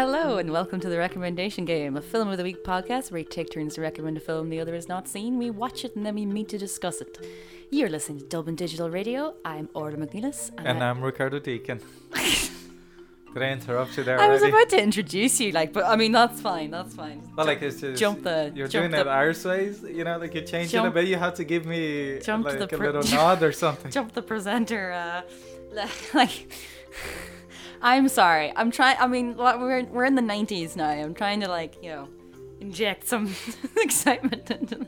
Hello and welcome to The Recommendation Game, a Film of the Week podcast where we take turns to recommend a film the other has not seen, we watch it and then we meet to discuss it. You're listening to Dublin Digital Radio. I'm Orla Mc Nelis. And I'm Ricardo Deakin. Did I interrupt you there already? I was about to introduce you, but I mean, that's fine. But you're doing it ourselves, you changed it a bit, you had to give me a little nod or something. Jump the presenter, I'm sorry. I'm trying. I mean, we're in the 90s now. I'm trying to inject some excitement into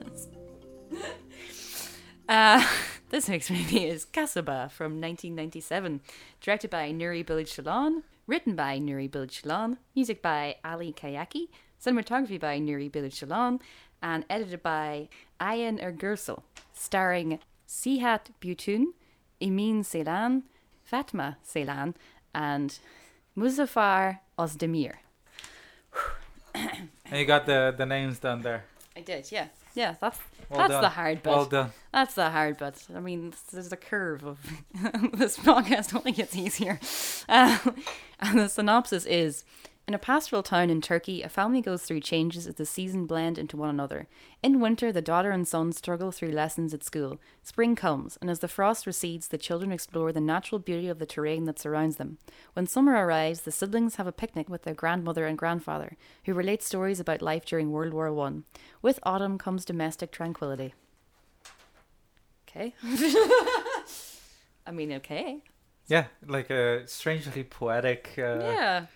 this. This week's movie is Kasaba from 1997, directed by Nuri Bilge Ceylan, written by Nuri Bilge Ceylan, music by Ali Kayaki, cinematography by Nuri Bilge Ceylan, and edited by Ayhan Ergüçel, starring Cihat Butun, Emin Ceylan, Fatma Ceylan, and Muzaffar Ozdemir. And you got the names done there. I did, yeah. Yeah, that's the hard bit. Well done. That's the hard bit. I mean, there's a curve of this podcast. I don't think it's easier. And the synopsis is, in a pastoral town in Turkey, a family goes through changes as the seasons blend into one another. In winter, the daughter and son struggle through lessons at school. Spring comes, and as the frost recedes, the children explore the natural beauty of the terrain that surrounds them. When summer arrives, the siblings have a picnic with their grandmother and grandfather, who relate stories about life during World War I. With autumn comes domestic tranquility. Okay. I mean, okay. Yeah, a strangely poetic... yeah.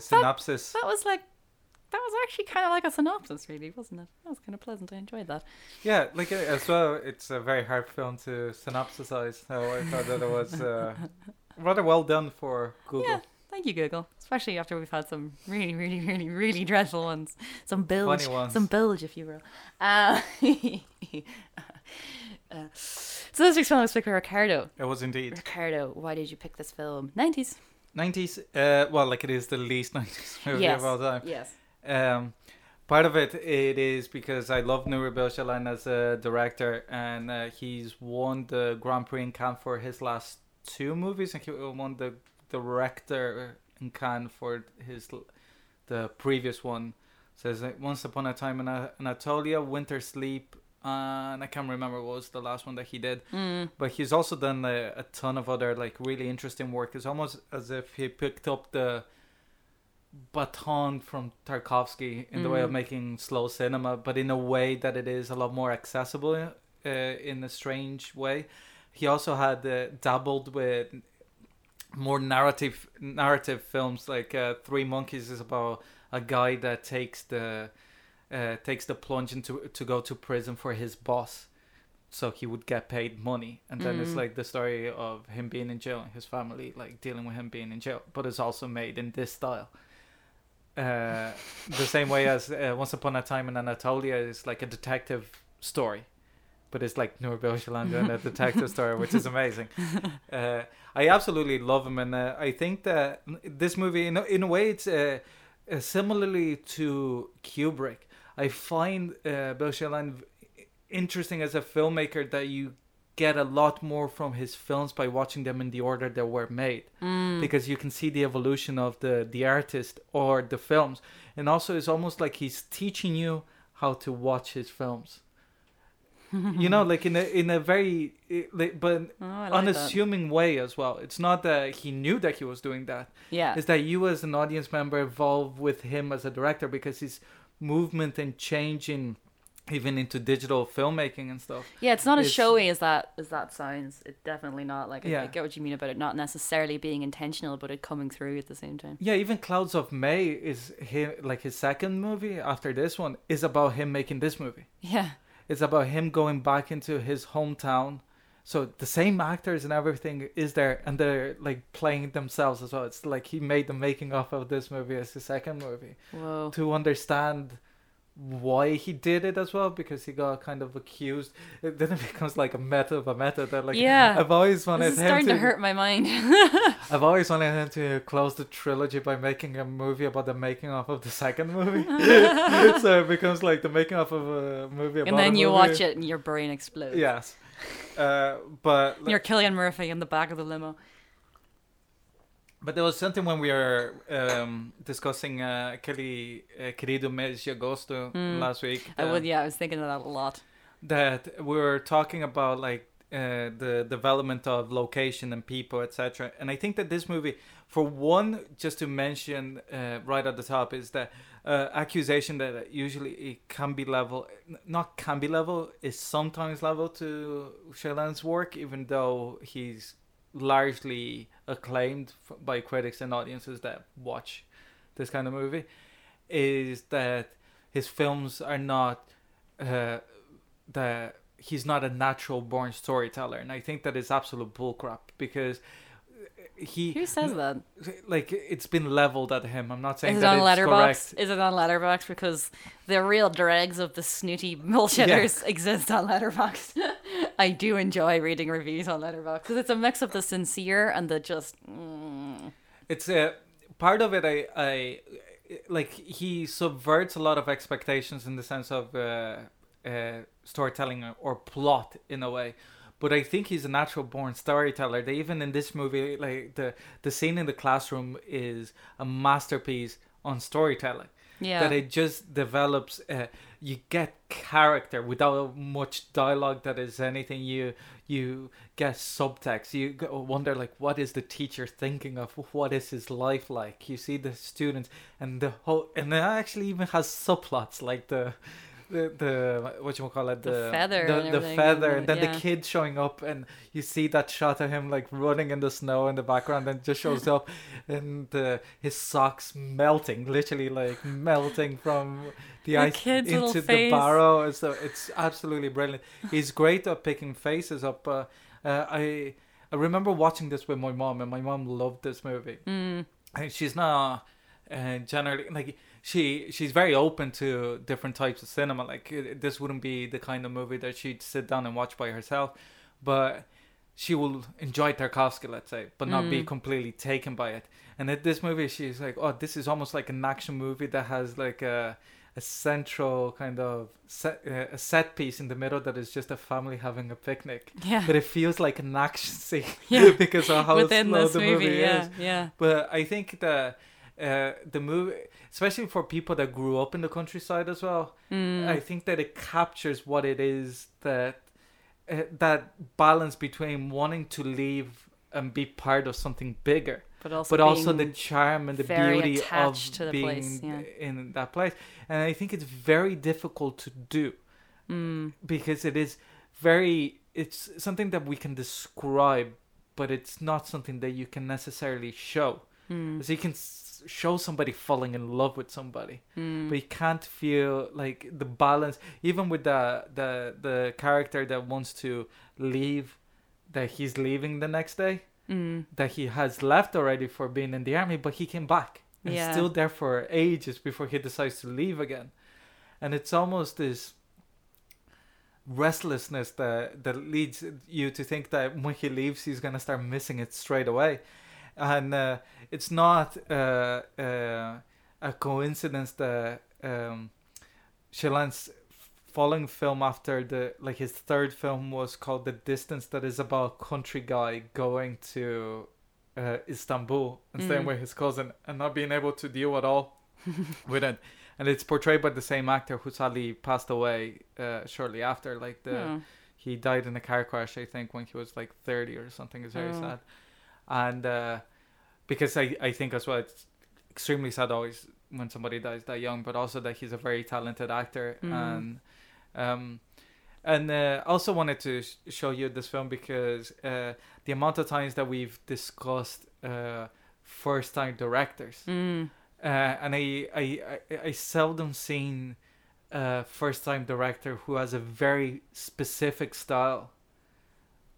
Synopsis. That was actually kind of like a synopsis, really, wasn't it? That was kind of pleasant. I enjoyed that. Yeah, as well, it's a very hard film to synopsisize, so I thought that it was rather well done for Google. Yeah, thank you, Google. Especially after we've had some really, really, really, really dreadful ones. Some bilge. Funny ones. Some bilge, if you will. So this week's film was picked by Ricardo. It was indeed. Ricardo, why did you pick this film? 90s, it is the least 90s movie of all time. Yes. Part of it is because I love Nuri Bilge Ceylan as a director, and he's won the Grand Prix in Cannes for his last two movies, and he won the director in Cannes for the previous one. So it's Once Upon a Time in Anatolia, Winter Sleep, and I can't remember what was the last one that he did. But he's also done a ton of other really interesting work. It's almost as if he picked up the baton from Tarkovsky in the way of making slow cinema, but in a way that it is a lot more accessible in a strange way. He also had dabbled with more narrative films, Three Monkeys is about a guy that takes the plunge to go to prison for his boss, so he would get paid money, and then it's the story of him being in jail and his family dealing with him being in jail, but it's also made in this style, the same way as Once Upon a Time in Anatolia is a detective story, but it's Nuri Bilge Ceylan doing a detective story, which is amazing. I absolutely love him, and I think that this movie in a way it's similarly to Kubrick. I find Bilge Ceylan interesting as a filmmaker, that you get a lot more from his films by watching them in the order they were made, because you can see the evolution of the artist or the films, and also it's almost like he's teaching you how to watch his films. Unassuming way as well. It's not that he knew that he was doing that. Yeah. It's that you as an audience member evolve with him as a director, because his movement and changing even into digital filmmaking and stuff. Yeah, it's not as showy as that sounds. It's definitely not. I get what you mean about it not necessarily being intentional, but it coming through at the same time. Yeah, even Clouds of May is him, his second movie after this one, is about him making this movie. Yeah. It's about him going back into his hometown. So the same actors and everything is there, and they're playing themselves as well. It's he made the making of this movie as his second movie. Whoa. To understand why he did it as well, because he got kind of accused. Then it becomes a meta of a meta. I've always wanted him to... It's starting to hurt my mind. I've always wanted him to close the trilogy by making a movie about the making of the second movie. So it becomes the making of a movie about a movie. And then you watch it and your brain explodes. Yes. You're Cillian Murphy in the back of the limo. But there was something when we were discussing aquele querido mês de agosto last week. I was thinking of that a lot. That we were talking about like the development of location and people, etc. And I think that this movie, for one, just to mention right at the top, is that accusation that usually it can be level, not can be level, is sometimes level to Ceylan's work, even though he's largely acclaimed by critics and audiences that watch this kind of movie, is that his films are not that he's not a natural born storyteller. And I think that is absolute bullcrap, because who says that? Like, it's been leveled at him. I'm not saying that it's correct. Is it on Letterboxd? Because the real dregs of the snooty bullshitters exist on Letterboxd. I do enjoy reading reviews on Letterboxd because it's a mix of the sincere and the just. It's a part of it. I like, he subverts a lot of expectations in the sense of storytelling or plot in a way. But I think he's a natural born storyteller. They, even in this movie, like the scene in the classroom is a masterpiece on storytelling. Yeah. That it just develops, you get character without much dialogue that is anything. You get subtext. You wonder, like, what is the teacher thinking of? What is his life like? You see the students and the whole, and it actually even has subplots like the whatchamacallit, the feather, and then the kid showing up, and you see that shot of him like running in the snow in the background, and just shows up, and his socks melting, literally like melting from the ice into the barrow. And so it's absolutely brilliant. He's great at picking faces up. I remember watching this with my mom, and my mom loved this movie. And she's not generally like. She's very open to different types of cinema. Like, this wouldn't be the kind of movie that she'd sit down and watch by herself, but she will enjoy Tarkovsky, let's say, but not be completely taken by it. And at this movie, she's like, oh, this is almost like an action movie that has like a central kind of set piece in the middle that is just a family having a picnic. Yeah. But it feels like an action scene because of how slow the movie is. Yeah. But I think that the movie, especially for people that grew up in the countryside as well, I think that it captures what it is that that balance between wanting to leave and be part of something bigger, but also the charm and the beauty of the being place, in that place. And I think it's very difficult to do because it's something that we can describe, but it's not something that you can necessarily show. So you can show somebody falling in love with somebody, but you can't feel like the balance, even with the character that wants to leave, that he's leaving the next day, that he has left already for being in the army, but he came back and still there for ages before he decides to leave again. And it's almost this restlessness that leads you to think that when he leaves, he's gonna start missing it straight away. And it's not a coincidence that Ceylan's following film after his third film was called The Distance, that is about a country guy going to Istanbul and staying with his cousin and not being able to deal at all with it. And it's portrayed by the same actor who sadly passed away shortly after. He died in a car crash, I think, when he was like 30 or something. It's very sad. And because I think as well, it's extremely sad always when somebody dies that young, but also that he's a very talented actor. And also wanted to show you this film because the amount of times that we've discussed first-time directors, and I seldom seen a first-time director who has a very specific style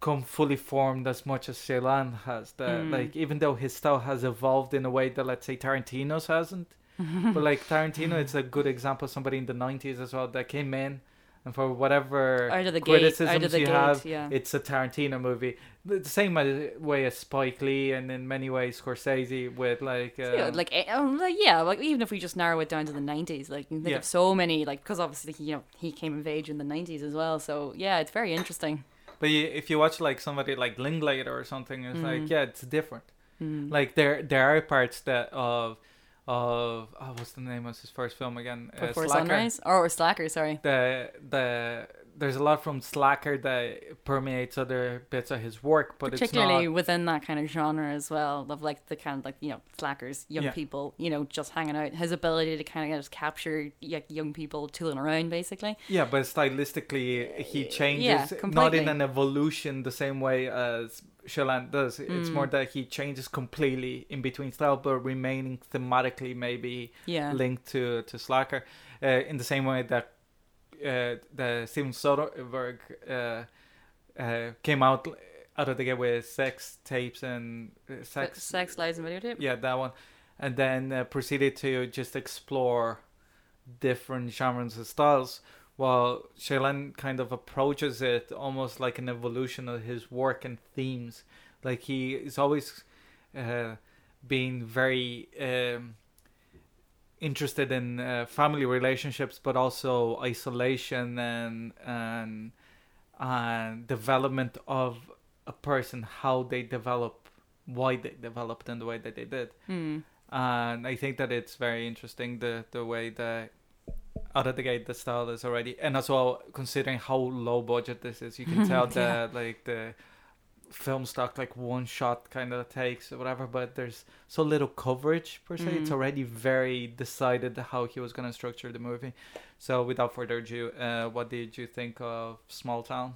come fully formed as much as Ceylan has. Like, even though his style has evolved in a way that, let's say, Tarantino's hasn't, but like Tarantino, it's a good example of somebody in the 90s as well that came in, and for whatever criticisms you have, it's a Tarantino movie. The same way as Spike Lee, and in many ways Scorsese, with even if we just narrow it down to the 90s, like you can think of so many, like, because obviously he came of age in the 90s as well. So yeah, it's very interesting. But if you watch like somebody like Linklater or something, it's it's different. Like there are parts that of what's the name of his first film again? Before Sunrise or Slacker, sorry. There's a lot from Slacker that permeates other bits of his work, but particularly within that kind of genre as well, of like the kind of like, you know, slackers, young people, you know, just hanging out. His ability to kind of just capture young people tooling around, basically. Yeah, but stylistically, he changes, not in an evolution the same way as Ceylan does. It's more that he changes completely in between style, but remaining thematically maybe linked to Slacker, in the same way that the Steven Soderbergh came out of the gate with Sex tapes and Sex, Lies, and Videotape. Yeah, that one, and then proceeded to just explore different genres and styles. While Ceylan kind of approaches it almost like an evolution of his work and themes. Like he is always being very interested in family relationships, but also isolation and development of a person, how they develop, why they developed, and the way that they did. And I think that it's very interesting the way that out of the gate the style is already, and as well considering how low budget this is, you can tell that like the film stock, like one shot kind of takes or whatever, but there's so little coverage per se. It's already very decided how he was going to structure the movie. So without further ado, what did you think of Small Town?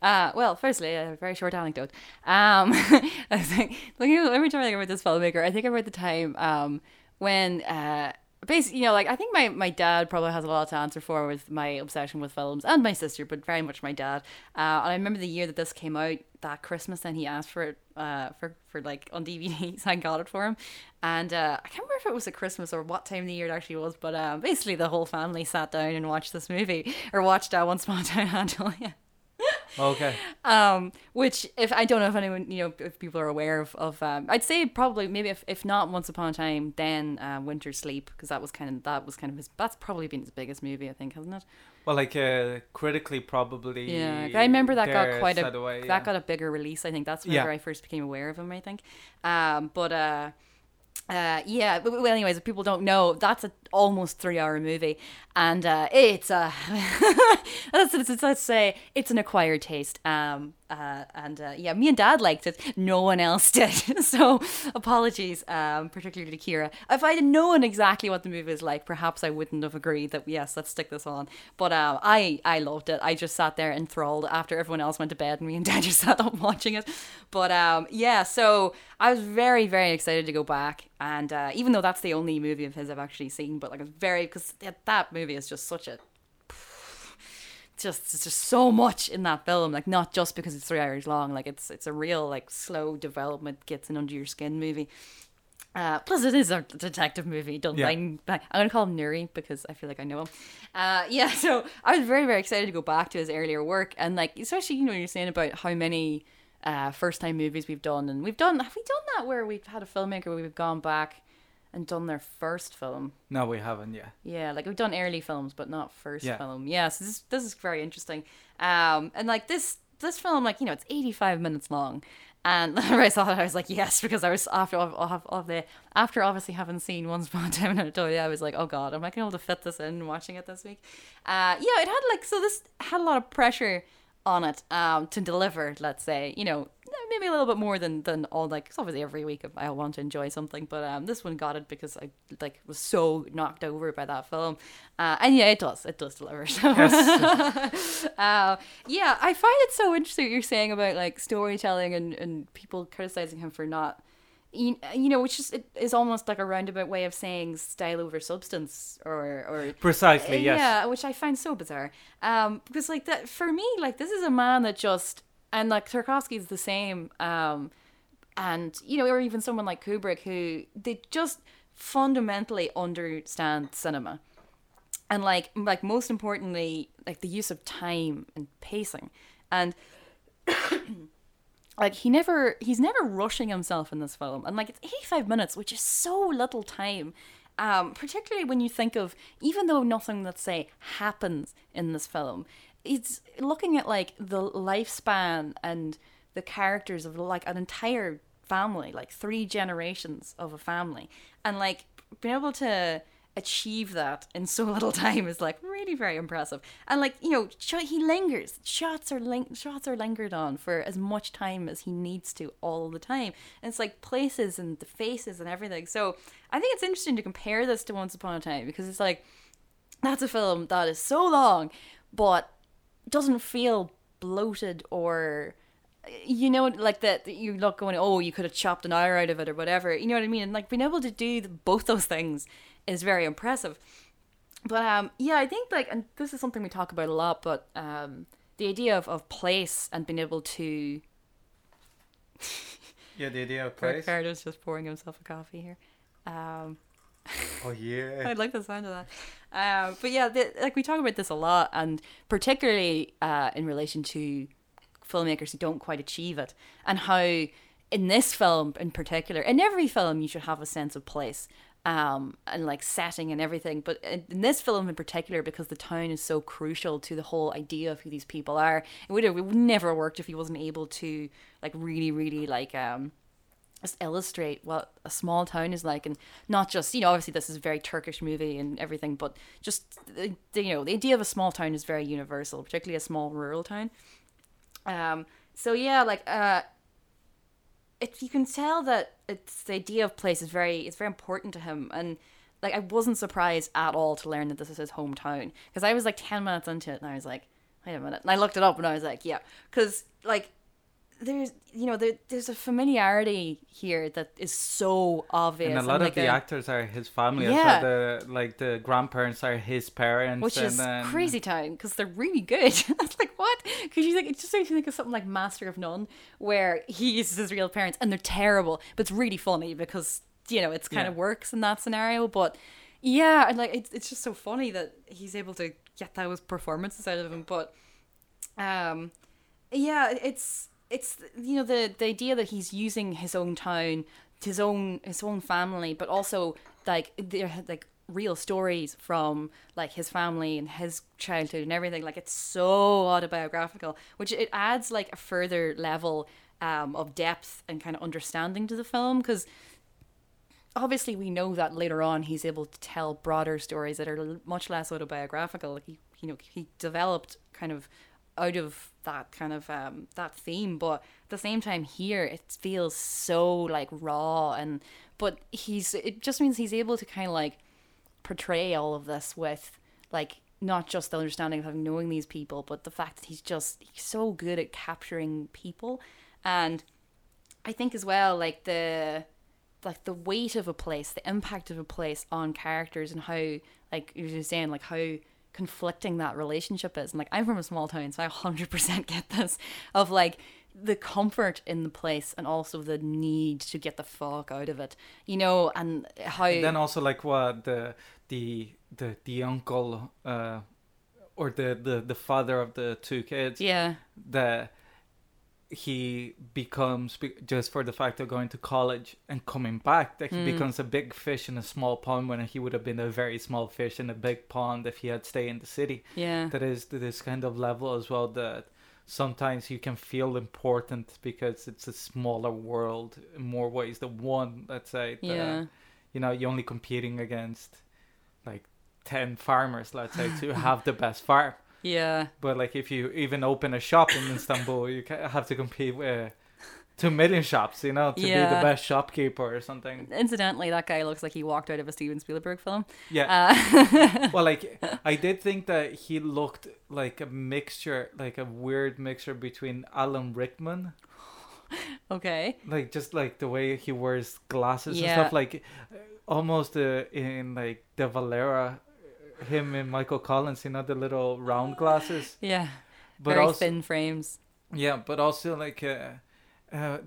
Well, firstly, a very short anecdote. I was like, every time I think about this filmmaker, I think about the time when basically, you know, like I think my dad probably has a lot to answer for with my obsession with films, and my sister, but very much my dad. And I remember the year that this came out, that Christmas, and he asked for it for like on DVD, so I got it for him. And I can't remember if it was at Christmas or what time of the year it actually was, but basically the whole family sat down and watched this movie, or watched Once Upon a Time in Anatolia. Okay. Which, if I don't know if anyone, you know, if people are aware of I'd say probably maybe if not Once Upon a Time, then Winter Sleep, because that was kind of his. That's probably been his biggest movie, I think, hasn't it? Well, like critically, probably. Yeah, I remember that got quite a away, yeah. That got a bigger release. I think that's whenever I first became aware of him, I think. Well, anyways, if people don't know, that's an almost 3-hour movie, and it's a let's say it's an acquired taste. Me and Dad liked it. No one else did. So apologies, particularly to Kira. If I had known exactly what the movie was like, perhaps I wouldn't have agreed that, yes, let's stick this on. But I loved it. I just sat there enthralled after everyone else went to bed, and me and Dad just sat up watching it. But so I was very, very excited to go back. And even though that's the only movie of his I've actually seen, but like it's very, because that movie is just such a... It's just so much in that film, like not just because it's 3 hours long, like it's a real like slow development, gets in under your skin movie. Plus it is a detective movie done by, I'm going to call him Nuri because I feel like I know him. So I was very, very excited to go back to his earlier work, and like especially, you know, you're saying about how many first time movies we've done, and have we done that where we've had a filmmaker where we've gone back and done their first film? No, we haven't. Yeah, like we've done early films, but not first film. Yeah, so this is very interesting. And like this film, like, you know, it's 85 minutes long, and whenever I saw it, I was like, yes, because I was after obviously having seen Once Upon a Time in Anatolia, I was like, oh god, am I gonna be able to fit this in watching it this week? It had like, so this had a lot of pressure on it to deliver, let's say, you know. Maybe a little bit more than all, like, cause obviously every week I want to enjoy something, but this one got it because I like was so knocked over by that film, and yeah, it does deliver. So yes. I find it so interesting what you're saying about like storytelling and people criticizing him for not, you know, which is, it is almost like a roundabout way of saying style over substance or precisely which I find so bizarre, because like that for me, like this is a man that just. And like Tarkovsky is the same, and you know, or even someone like Kubrick, who they just fundamentally understand cinema, and like most importantly, like the use of time and pacing, and like he's never rushing himself in this film, and like it's 85 minutes, which is so little time. Particularly when you think of, even though nothing, let's say, happens in this film, it's looking at like the lifespan and the characters of like an entire family, like three generations of a family, and like being able to achieve that in so little time is like really very impressive. And like, you know, shots are lingered on for as much time as he needs to all the time, and it's like places and the faces and everything. So I think it's interesting to compare this to Once Upon a Time, because it's like, that's a film that is so long but doesn't feel bloated, or you know, like that you're not going, oh, you could have chopped an hour out of it or whatever, you know what I mean? And like being able to do both those things is very impressive. But yeah, I think like, and this is something we talk about a lot, but the idea of place and being able to yeah, the idea of place. Ricardo's just pouring himself a coffee here. Oh yeah. I like the sound of that. But yeah, like we talk about this a lot, and particularly in relation to filmmakers who don't quite achieve it, and how in this film in particular, in every film you should have a sense of place, and like setting and everything, but in this film in particular, because the town is so crucial to the whole idea of who these people are, it would never worked if he wasn't able to like really like just illustrate what a small town is like. And not just, you know, obviously this is a very Turkish movie and everything, but just, you know, the idea of a small town is very universal, particularly a small rural town. So yeah, like you can tell that it's the idea of place is very important to him. And like, I wasn't surprised at all to learn that this is his hometown, because I was like 10 minutes into it and I was like, wait a minute, and I looked it up and I was like, yeah, because like, there's, you know, there's a familiarity here that is so obvious, and a lot of the actors are his family. Yeah, well, the grandparents are his parents, which is crazy time, because they're really good. That's like, what? Because you like, it just makes you think of something like Master of None, where he uses his real parents and they're terrible, but it's really funny because, you know, it's kind of works in that scenario. But yeah, and like it's just so funny that he's able to get those performances out of him. But yeah, it's you know, the idea that he's using his own town, his own family, but also like they're like real stories from like his family and his childhood and everything. Like, it's so autobiographical, which it adds like a further level of depth and kind of understanding to the film, because obviously we know that later on he's able to tell broader stories that are much less autobiographical. Like, he developed kind of out of that kind of that theme, but at the same time here it feels so like raw, and but it just means he's able to kind of like portray all of this with like not just the understanding of having knowing these people, but the fact that he's so good at capturing people. And I think as well, like the weight of a place, the impact of a place on characters, and how, like you were saying, like how conflicting that relationship is. And like, I'm from a small town, so I 100% get this, of like the comfort in the place and also the need to get the fuck out of it, you know. And how, and then also like what the uncle or the father of the two kids, yeah, that he becomes, just for the fact of going to college and coming back, that he becomes a big fish in a small pond, when he would have been a very small fish in a big pond if he had stayed in the city. Yeah, that is this kind of level as well, that sometimes you can feel important because it's a smaller world in more ways than one, let's say. Yeah, you know, you're only competing against like 10 farmers, let's say, to have the best farm. Yeah. But like, if you even open a shop in Istanbul, you have to compete with 2 million shops, you know, to be the best shopkeeper or something. Incidentally, that guy looks like he walked out of a Steven Spielberg film. Yeah. Well, like, I did think that he looked like a mixture, like a weird mixture between Alan Rickman. Okay. Like, just like the way he wears glasses and stuff, like almost in like De Valera. Him and Michael Collins, you know, the little round glasses. Yeah, but very also, thin frames. Yeah, but also like there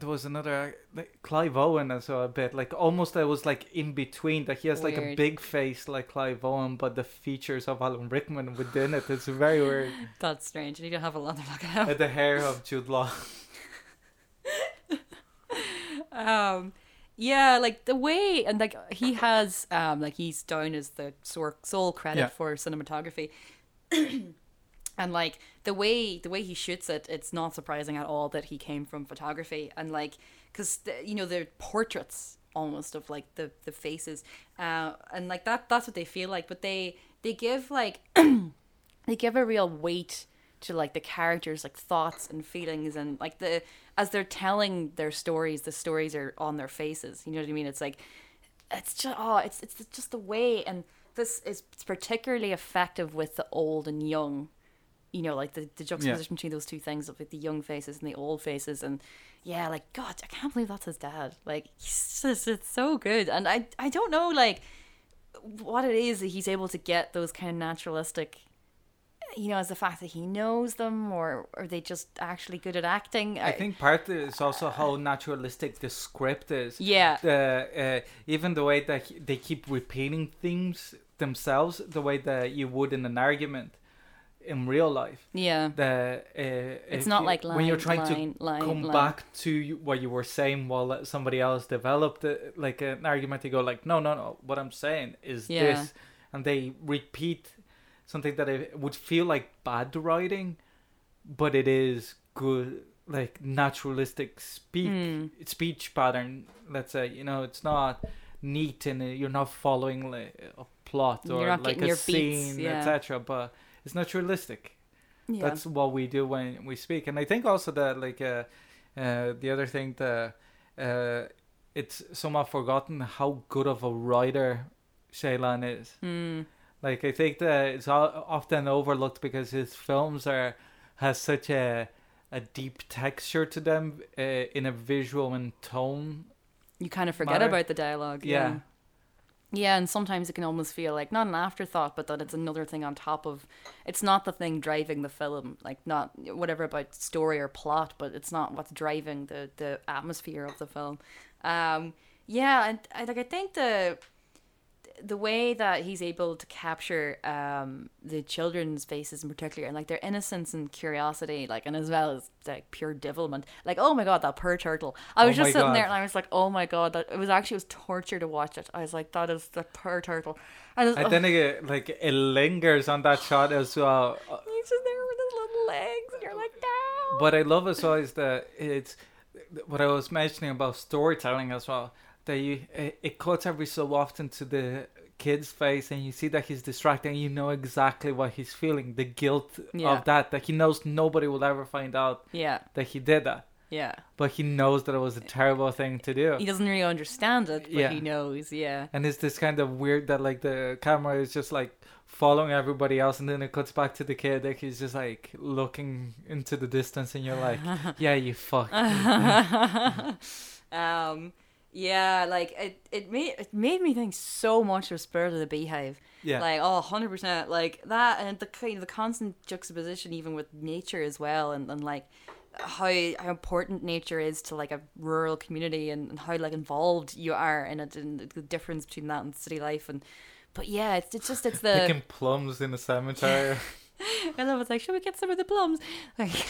was another, like Clive Owen as well, a bit like almost that was like in between, that he has weird, like a big face like Clive Owen, but the features of Alan Rickman within it. It's very weird. That's strange. You need to have a lot of look at the hair of Jude Law. Yeah, like the way, and like he has, like he's down as the sole credit for cinematography. And like the way he shoots it, it's not surprising at all that he came from photography. And like, because you know, they're portraits almost of like the faces, and like that's what they feel like. But they give like they give a real weight to like the characters, like thoughts and feelings, and like as they're telling their stories, the stories are on their faces. You know what I mean? It's like it's just the way, and this is particularly effective with the old and young. You know, like the juxtaposition between those two things of like the young faces and the old faces, and yeah, like God, I can't believe that's his dad. Like it's so good, and I don't know like what it is that he's able to get those kind of naturalistic. You know, is the fact that he knows them, or are they just actually good at acting? I think part is also how naturalistic the script is. Yeah. Even the way that they keep repeating things themselves, the way that you would in an argument in real life. Yeah. It's not like line, when you're trying to come back to what you were saying while somebody else developed it, like an argument, you go like, no, what I'm saying is this. And they repeat something that it would feel like bad writing, but it is good, like naturalistic speech pattern. Let's say, you know, it's not neat and you're not following like a plot or like a scene, etc. But it's naturalistic. Yeah. That's what we do when we speak. And I think also that like the other thing that it's somewhat forgotten how good of a writer Ceylan is. Mm. Like, I think that it's often overlooked because his films has such a deep texture to them in a visual and tone. You kind of forget about the dialogue. Yeah. Yeah, and sometimes it can almost feel like not an afterthought, but that it's another thing on top of. It's not the thing driving the film, like not whatever about story or plot, but it's not what's driving the atmosphere of the film. Yeah, and I think the way that he's able to capture the children's faces in particular, and like their innocence and curiosity, like, and as well as like pure devilment, like, oh my God, that poor turtle. I was just sitting there and I was like, oh my God, that it was torture to watch it. I was like, that is the poor turtle. And then it lingers on that shot as well. He's just there with his little legs and you're like, no. What I love as well is that it's what I was mentioning about storytelling as well. That it cuts every so often to the kid's face, and you see that he's distracted, and you know exactly what he's feeling, the guilt of that he knows nobody will ever find out that he did that. Yeah. But he knows that it was a terrible thing to do. He doesn't really understand it, but he knows, And it's this kind of weird that like the camera is just like following everybody else, and then it cuts back to the kid, like he's just like looking into the distance, and you're like, yeah, you fucked. Yeah, like it made me think so much of Spirit of the Beehive. Yeah. Like, 100%. Like that, and the kind of the constant juxtaposition even with nature as well, and like how important nature is to like a rural community, and how like involved you are in it, and the difference between that and city life. And but yeah, it's the picking plums in the cemetery. I love it's like, should we get some of the plums? Like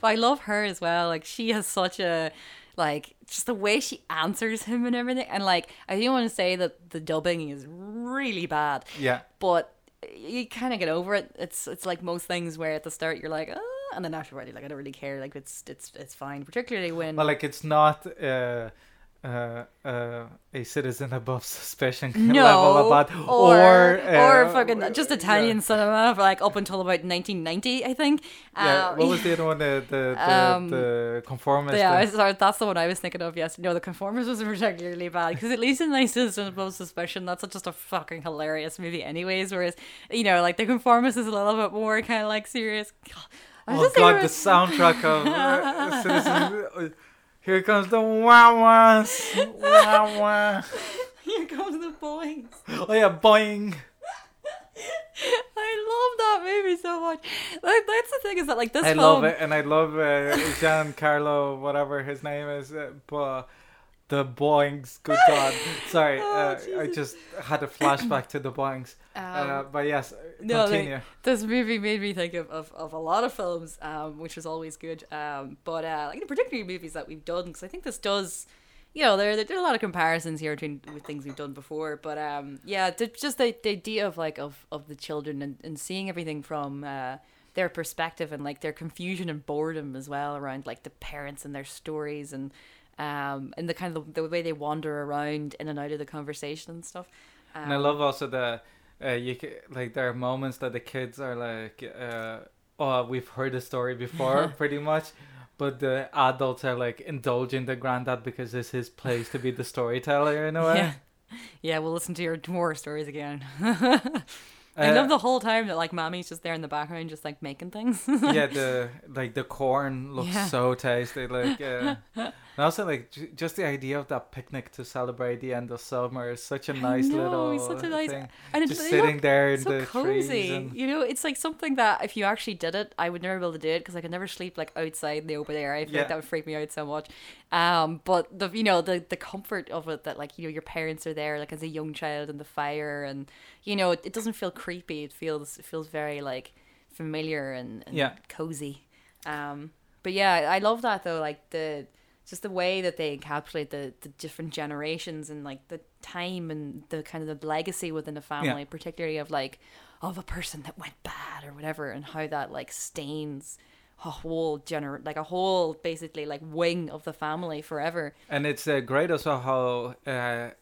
but I love her as well. Like she has such a like just the way she answers him and everything, and like I do want to say that the dubbing is really bad. Yeah. But you kind of get over it. It's like most things where at the start you're like, oh, and then afterward you're like, I don't really care. Like it's fine. Particularly when well, like it's not A Citizen Above Suspicion level about or fucking just Italian cinema for like up until about 1990, I think. What was the other one? The Conformist. Yeah, that's the one I was thinking of. Yes, no, The Conformist was particularly bad, because at least in A Citizen Above Suspicion, that's just a fucking hilarious movie, anyways. Whereas, you know, like The Conformist is a little bit more kind of like serious. The soundtrack of Citizen. Here comes the wah-wahs. Wah-wah. Here comes the boings. Oh yeah, boing. I love that movie so much. Like, that's the thing, is that like this film. I love it, and I love Giancarlo, whatever his name is, but the boings, good God. Sorry, I just had a flashback to the boings. But yes, continue. Like, this movie made me think of a lot of films, which was always good. But like particularly movies that we've done, because I think this does, you know, there are a lot of comparisons here between with things we've done before, but yeah, just the idea of like of the children and seeing everything from their perspective and like their confusion and boredom as well around like the parents and their stories and the kind of the way they wander around in and out of the conversation and stuff. And I love also the like there are moments that the kids are like, oh, we've heard the story before, pretty much. But the adults are like indulging the granddad because it's his place to be the storyteller in a way. Yeah, we'll listen to your more stories again. I love the whole time that like mommy's just there in the background, just like making things. Yeah, the corn looks so tasty. Like, and also like just the idea of that picnic to celebrate the end of summer is such a nice little such a nice thing. And just sitting there in so the cozy trees. And, you know, it's like something that if you actually did it, I would never be able to do it because I could never sleep like outside in the open air. I feel like that would freak me out so much. But the you know the comfort of it that like you know your parents are there like as a young child and the fire and you know it doesn't feel creepy. It feels very like familiar and cozy. But yeah, I love that though. Like the way that they encapsulate the different generations and like the time and the kind of the legacy within a family, particularly of a person that went bad or whatever, and how that like stains a whole basically like wing of the family forever. And it's great also how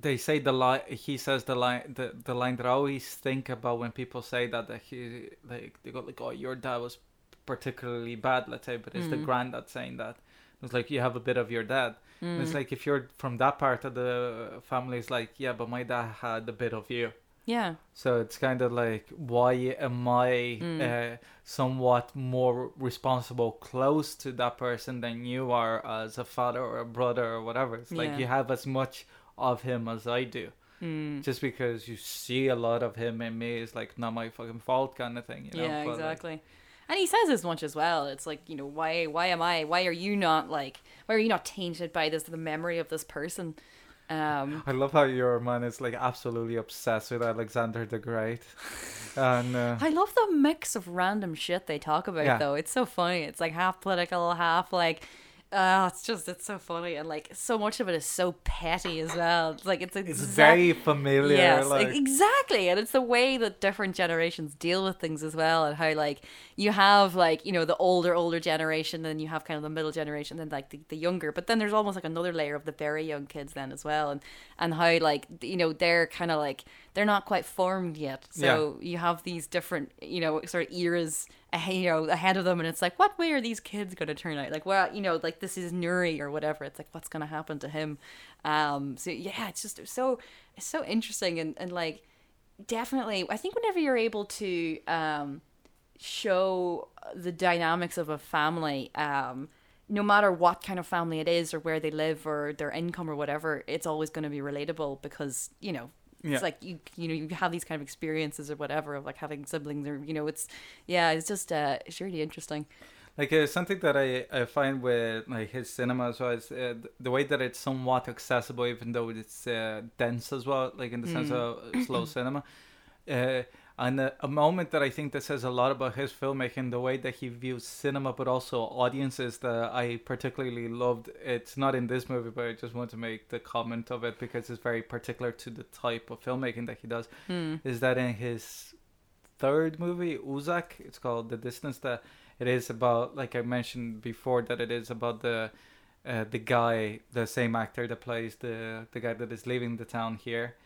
they say the line. He says the line that I always think about when people say that he like they go like, oh, your dad was particularly bad, let's say, but it's the granddad saying that. It's like you have a bit of your dad. Mm. It's like if you're from that part of the family, it's like yeah, but my dad had a bit of you. Yeah. So it's kind of like, why am I somewhat more responsible close to that person than you are as a father or a brother or whatever? It's like you have as much of him as I do. Mm. Just because you see a lot of him in me is like not my fucking fault kind of thing. You know? Yeah, but exactly. And he says as much as well. It's like, you know, why are you not tainted by the memory of this person? I love how your man is like absolutely obsessed with Alexander the Great. And I love the mix of random shit they talk about though. It's so funny. It's like half political, half like it's so funny, and like so much of it is so petty as well. It's like it's very familiar. Yes, like exactly. And it's the way that different generations deal with things as well, and how like you have like, you know, the older generation, then you have kind of the middle generation, then like the younger, but then there's almost like another layer of the very young kids then as well, and how like, you know, they're kind of like they're not quite formed yet, so you have these different, you know, sort of eras ahead of them, and it's like, what way are these kids going to turn out? Like, well, you know, like this is Nuri or whatever. It's like, what's going to happen to him? So yeah, it's just so interesting, and like definitely, I think whenever you're able to show the dynamics of a family, no matter what kind of family it is or where they live or their income or whatever, it's always going to be relatable because, you know. It's like you know you have these kind of experiences or whatever of like having siblings, or you know it's just it's really interesting. Like something that I find with like his cinema as well is the way that it's somewhat accessible, even though it's dense as well, like in the sense of slow cinema. And a moment that I think that says a lot about his filmmaking, the way that he views cinema, but also audiences, that I particularly loved. It's not in this movie, but I just want to make the comment of it because it's very particular to the type of filmmaking that he does. Is that in his third movie, Uzak, it's called The Distance, that it is about, like I mentioned before, that it is about the guy, the same actor that plays the guy that is leaving the town here.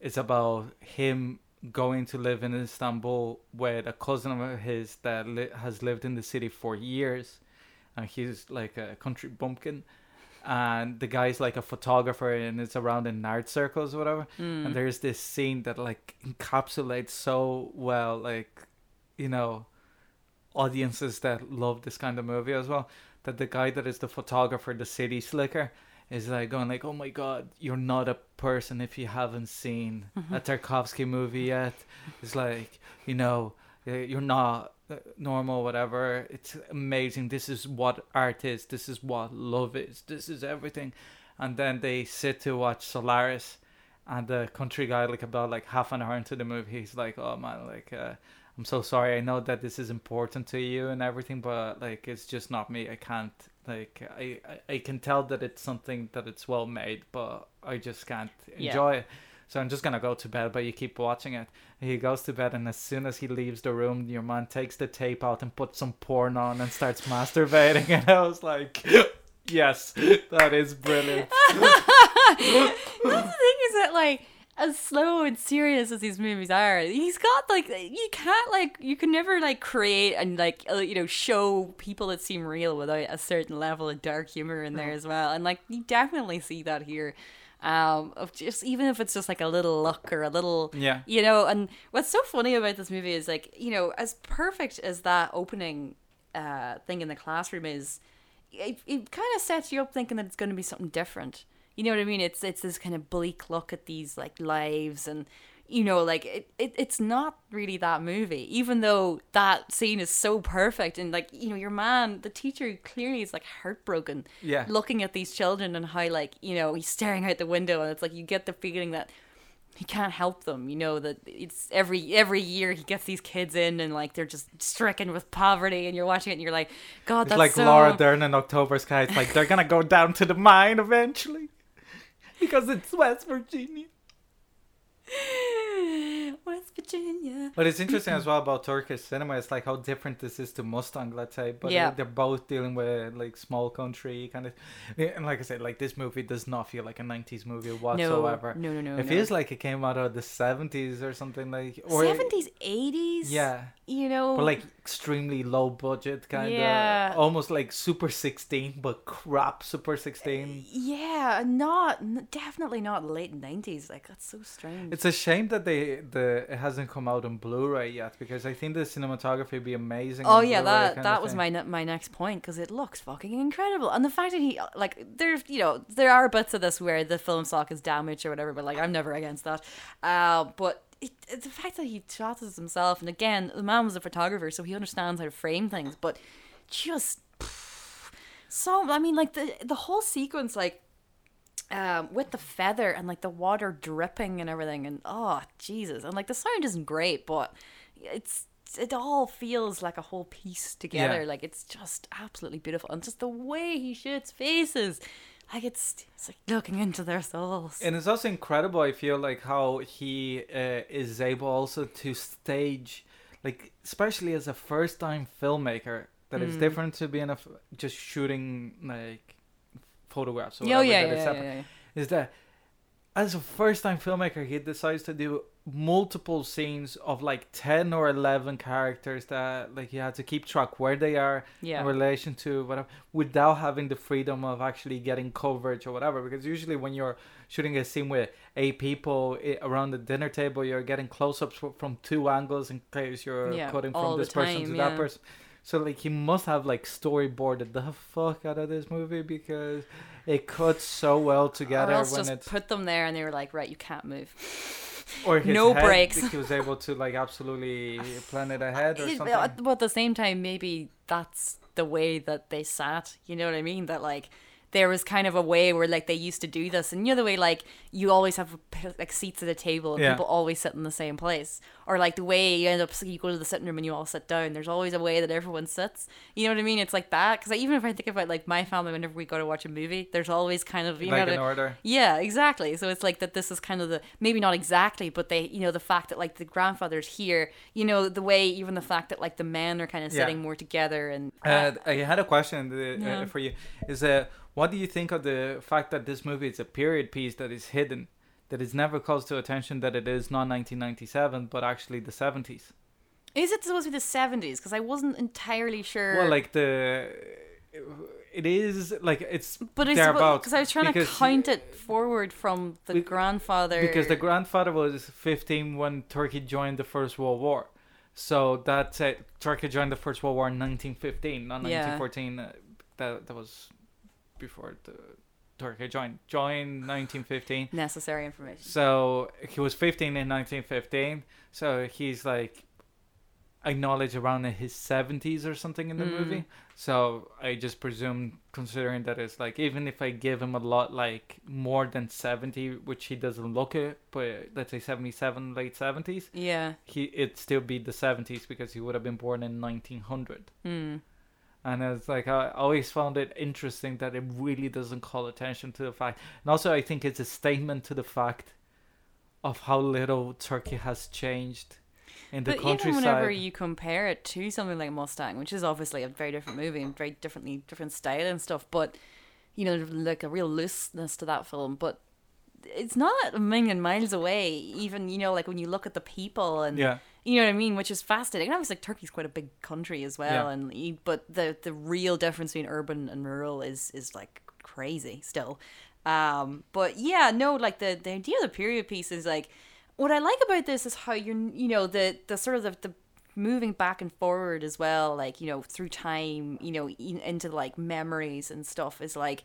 It's about him going to live in Istanbul with a cousin of his that has lived in the city for years, and he's like a country bumpkin, and the guy's like a photographer and it's around in art circles or whatever, and there's this scene that like encapsulates so well, like, you know, audiences that love this kind of movie as well, that the guy that is the photographer, the city slicker, is like going like, oh my god, you're not a person if you haven't seen a Tarkovsky movie yet. It's like, you know, you're not normal, whatever. It's amazing. This is what art is. This is what love is. This is everything. And then they sit to watch Solaris, and the country guy, like about like half an hour into the movie, he's like, oh man, like I'm so sorry. I know that this is important to you and everything, but like, it's just not me. I can't, like, I can tell that it's something that it's well made, but I just can't enjoy it. So I'm just going to go to bed, but you keep watching it. He goes to bed, and as soon as he leaves the room, your man takes the tape out and puts some porn on and starts masturbating. And I was like, yes, that is brilliant. That's the thing, is that, like, as slow and serious as these movies are, he's got, like, you can't, like, you can never, like, create and, like, you know, show people that seem real without a certain level of dark humor in there as well. And, like, you definitely see that here. Of just, even if it's just like a little look or a little, you know. And what's so funny about this movie is, like, you know, as perfect as that opening thing in the classroom is, it kind of sets you up thinking that it's going to be something different. You know what I mean? It's this kind of bleak look at these, like, lives, and, you know, like, it's not really that movie, even though that scene is so perfect. And, like, you know, your man, the teacher, clearly is, like, heartbroken looking at these children and how, like, you know, he's staring out the window, and it's like you get the feeling that he can't help them, you know, that it's every year he gets these kids in, and, like, they're just stricken with poverty, and you're watching it and you're like, God, it's, that's like, so... Laura Dern in October Sky. It's like, they're gonna go down to the mine eventually because it's West Virginia. West Virginia. But it's interesting as well about Turkish cinema. It's like how different this is to Mustang, let's say. But they're both dealing with, like, small country kind of. And like I said, like, this movie does not feel like a 90s movie whatsoever. No. It feels like it came out of the 70s or something, like, or 70s, 80s. Yeah. You know, but, like, extremely low budget kind of, almost like Super 16, but crap Super 16. Yeah, definitely not late 90s. Like, that's so strange. It's a shame that it hasn't come out on Blu-ray yet, because I think the cinematography would be amazing. Oh yeah, that was my next point, because it looks fucking incredible. And the fact that he, like, there's, you know, there are bits of this where the film stock is damaged or whatever, but, like, I'm never against that. But the fact that he shot this himself, and again, the man was a photographer, so he understands how to frame things. But just so, I mean, like, the whole sequence, like, with the feather and, like, the water dripping and everything, and oh Jesus, and, like, the sound isn't great, but it all feels like a whole piece together. Like, it's just absolutely beautiful, and just the way he shoots faces. Like, it's like looking into their souls. And it's also incredible, I feel like, how he is able also to stage, like, especially as a first-time filmmaker, that it's different to being just shooting, like, photographs or whatever. Is that as a first-time filmmaker, he decides to do multiple scenes of, like, 10 or 11 characters that, like, you had to keep track where they are in relation to whatever, without having the freedom of actually getting coverage or whatever. Because usually when you're shooting a scene with 8 people around the dinner table, you're getting close-ups from 2 angles in case you're cutting from this person to that person. So, like, he must have, like, storyboarded the fuck out of this movie, because it cuts so well together. Or else when just put them there and they were like, right, you can't move. Or his no head, breaks. He was able to, like, absolutely plan it ahead or something. But at the same time, maybe that's the way that they sat. You know what I mean? That, like, there was kind of a way where, like, they used to do this. And the other way, like, you always have, like, seats at a table and people always sit in the same place. Or, like, the way you end up, you go to the sitting room and you all sit down. There's always a way that everyone sits. You know what I mean? It's like that. Because even if I think about, like, my family, whenever we go to watch a movie, there's always kind of, you know, like an order. Yeah, exactly. So it's like that. This is kind of the, maybe not exactly, but they, you know, the fact that, like, the grandfather's here, you know, the way, even the fact that, like, the men are kind of sitting more together. And I had a question for you. Is that, what do you think of the fact that this movie is a period piece that is hidden, that is never called to attention, that it is not 1997, but actually the 70s? Is it supposed to be the 70s? Because I wasn't entirely sure. Well, like, it is, like, it's thereabouts. Because I was trying to count it forward from the grandfather. Because the grandfather was 15 when Turkey joined the First World War. So that's it. Turkey joined the First World War in 1915, not 1914. That was... before the Turkey joined 1915. Necessary information. So he was 15 in 1915, so he's like acknowledged around his 70s or something in the movie. So I just presume, considering that it's like, even if I give him a lot, like more than 70, which he doesn't look it, but let's say 77, late 70s. Yeah. It'd still be the 70s because he would have been born in 1900. And it's like, I always found it interesting that it really doesn't call attention to the fact. And also I think it's a statement to the fact of how little Turkey has changed in the countryside. Even whenever you compare it to something like Mustang, which is obviously a very different movie and very different style and stuff, but, you know, like a real looseness to that film. But it's not a million miles away, even, you know, like when you look at the people and... Yeah. You know what I mean? Which is fascinating. And obviously, like, Turkey's quite a big country as well. Yeah. But the real difference between urban and rural is like crazy still. But yeah, no, like the idea of the period piece is like, what I like about this is how you're, you know, the sort of the moving back and forward as well, like, you know, through time, you know, into like memories and stuff is like,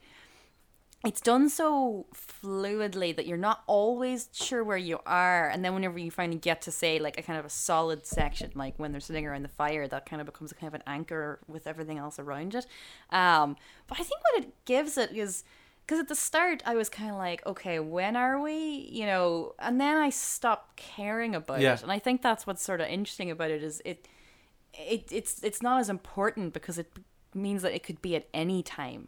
it's done so fluidly that you're not always sure where you are. And then whenever you finally get to, say, like a kind of a solid section, like when they're sitting around the fire, that kind of becomes a kind of an anchor with everything else around it. But I think what it gives it is, because at the start I was kind of like, okay, when are we? You know, and then I stopped caring about it. And I think that's what's sort of interesting about it is it's not as important because it means that it could be at any time.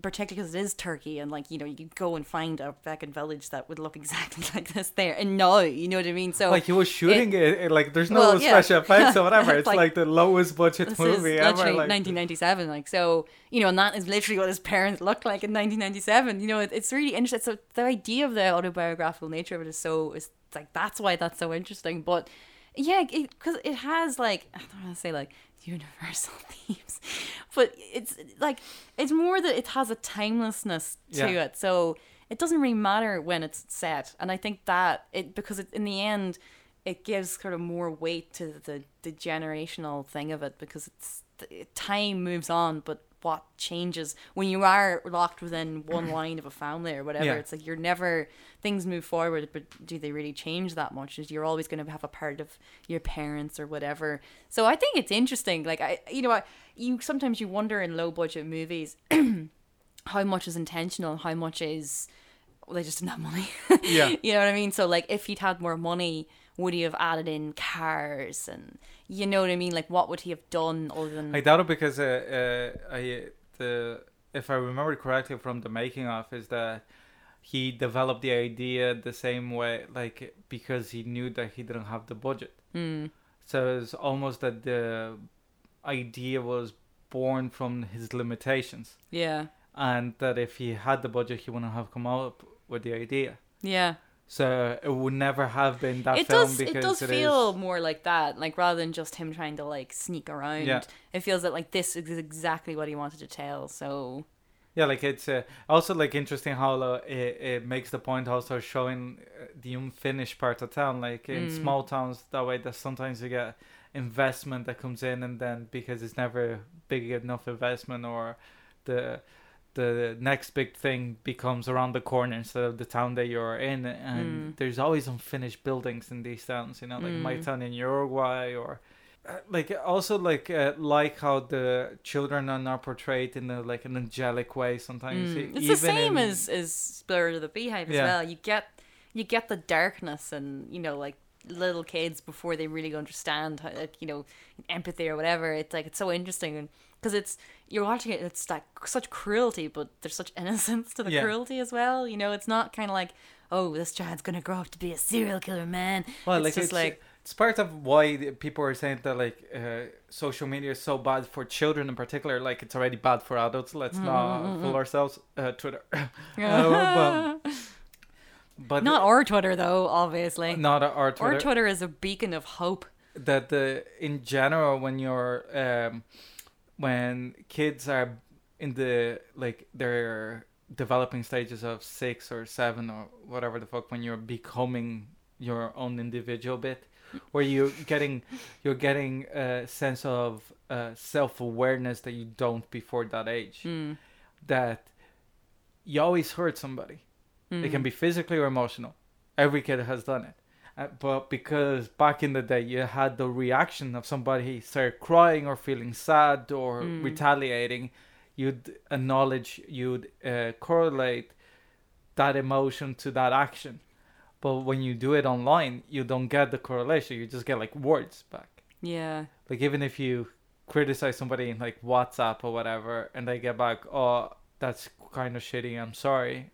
Particularly because it is Turkey, and like, you know, you could go and find a fucking village that would look exactly like this there and now, you know what I mean? So like, he was shooting it like there's no special effects or whatever. It's like the lowest budget movie ever, like 1997, like, so, you know, and that is literally what his parents looked like in 1997. You know, it's really interesting. So the idea of the autobiographical nature of it is so, it's like, that's why that's so interesting. But yeah, because it has like, I don't want to say like universal themes, but it's like, it's more that it has a timelessness to it, so it doesn't really matter when it's set. And I think that because in the end it gives kind of more weight to the generational thing of it, because it's time moves on, but what changes when you are locked within one line of a family or whatever. It's like, you're never, things move forward, but do they really change that much? You're always going to have a part of your parents or whatever. So I think it's interesting. Like, you sometimes you wonder in low budget movies how much is intentional and how much is, well, they just didn't have money. You know what I mean? So like, if he'd had more money, would he have added in cars and, you know what I mean? Like, what would he have done other than... I doubt it, because if I remember correctly from the making of, is that he developed the idea the same way, like, because he knew that he didn't have the budget. So it's almost that the idea was born from his limitations. Yeah. And that if he had the budget, he wouldn't have come up with the idea. Yeah. So it would never have been that film, because it does feel more like that, like rather than just him trying to like sneak around. Yeah. It feels that like this is exactly what he wanted to tell. So yeah, like it's also like interesting how it makes the point also showing the unfinished part of town, like in small towns that way, that sometimes you get investment that comes in, and then because it's never big enough investment, or the next big thing becomes around the corner instead of the town that you're in. And there's always unfinished buildings in these towns, you know, like my town in Uruguay, or like also like how the children are not portrayed in a, like an angelic way sometimes. It's even the same as Spirit of the Beehive as well. You get the darkness, and, you know, like little kids before they really understand how, like, you know, empathy or whatever. It's like, it's so interesting. And because you're watching it, and it's like such cruelty, but there's such innocence to the cruelty as well. You know, it's not kind of like, oh, this child's going to grow up to be a serial killer, man. Well, it's like, just like... It's part of why people are saying that, like, social media is so bad for children in particular. Like, it's already bad for adults. Let's not fool ourselves. Twitter. But not our Twitter, though, obviously. Not our Twitter. Our Twitter is a beacon of hope. That in general, when you're... when kids are in the, like, their developing stages of 6 or 7 or whatever the fuck, when you're becoming your own individual bit, where you're getting a sense of self-awareness that you don't before that age, that you always hurt somebody. It can be physically or emotional. Every kid has done it. But because back in the day you had the reaction of somebody started crying or feeling sad or retaliating, you'd acknowledge, you'd correlate that emotion to that action. But when you do it online, you don't get the correlation. You just get like words back. Yeah. Like even if you criticize somebody in like WhatsApp or whatever and they get back, oh, that's kind of shitty, I'm sorry.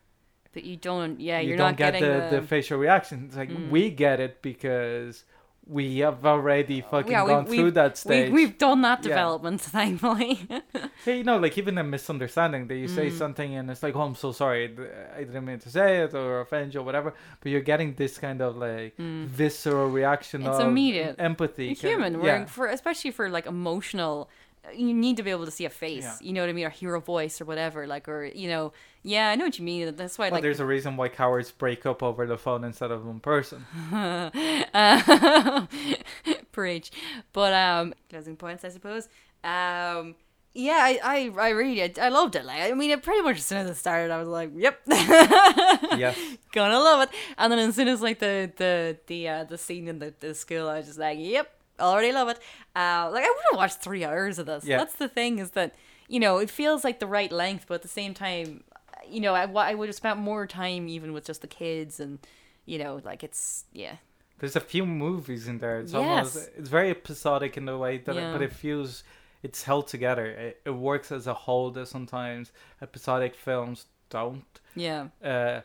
But you don't, yeah, you're not getting the facial reaction. It's like, we get it because we have already fucking gone through that stage. We've done that development, thankfully. Yeah, you know, like even a misunderstanding that you say something and it's like, oh, I'm so sorry, I didn't mean to say it or offend you or whatever. But you're getting this kind of like visceral reaction. It's immediate. Empathy. You're human. Especially for like emotional, you need to be able to see a face, you know what I mean, or hear a voice or whatever, like, or, you know, I know what you mean. That's why, well, like, there's a reason why cowards break up over the phone instead of in person. Preach. But closing points, I suppose. I loved it. Like, I mean, it pretty much as soon as it started, I was like, yep, yes, gonna love it. And then as soon as like the scene in the school, I was just like, yep, already love it. Like, I wouldn't watch 3 hours of this. Yeah. That's the thing, is that, you know, it feels like the right length, but at the same time, you know, I would have spent more time even with just the kids, and, you know, like, it's, yeah. There's a few movies in there. It's almost, it's very episodic in the way that, but it feels, it's held together. It works as a whole that sometimes episodic films don't. Yeah. I